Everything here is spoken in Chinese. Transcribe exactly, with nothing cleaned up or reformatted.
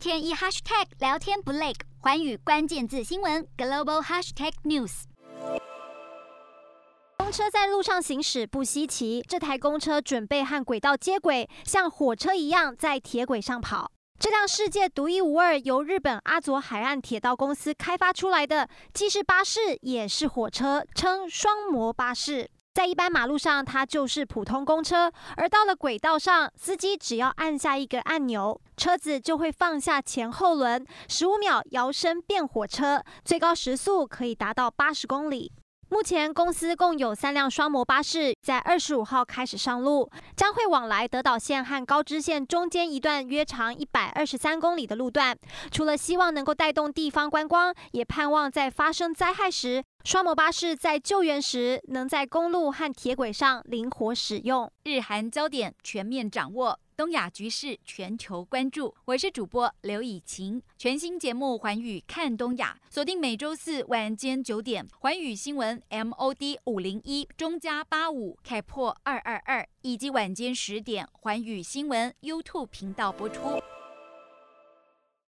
天一 hashtag 聊天不累，寰宇关键字新闻 global hashtag news。公车在路上行驶不稀奇，这台公车准备和轨道接轨，像火车一样在铁轨上跑。这辆世界独一无二、由日本阿佐海岸铁道公司开发出来的，既是巴士也是火车，称双模巴士。在一般马路上，它就是普通公车；而到了轨道上，司机只要按下一个按钮，车子就会放下前后轮，十五秒摇身变火车，最高时速可以达到八十公里。目前公司共有三辆双模巴士在二十五号开始上路，将会往来德岛线和高知县中间一段约长一百二十三公里的路段。除了希望能够带动地方观光，也盼望在发生灾害时，双模巴士在救援时能在公路和铁轨上灵活使用。日韩焦点全面掌握，东亚局势全球关注，我是主播刘以晴。全新节目《寰宇看东亚》，锁定每周四晚间九点，寰宇新闻 M O D 五零一中加八五开破二二二，以及晚间十点寰宇新闻 YouTube 频道播出。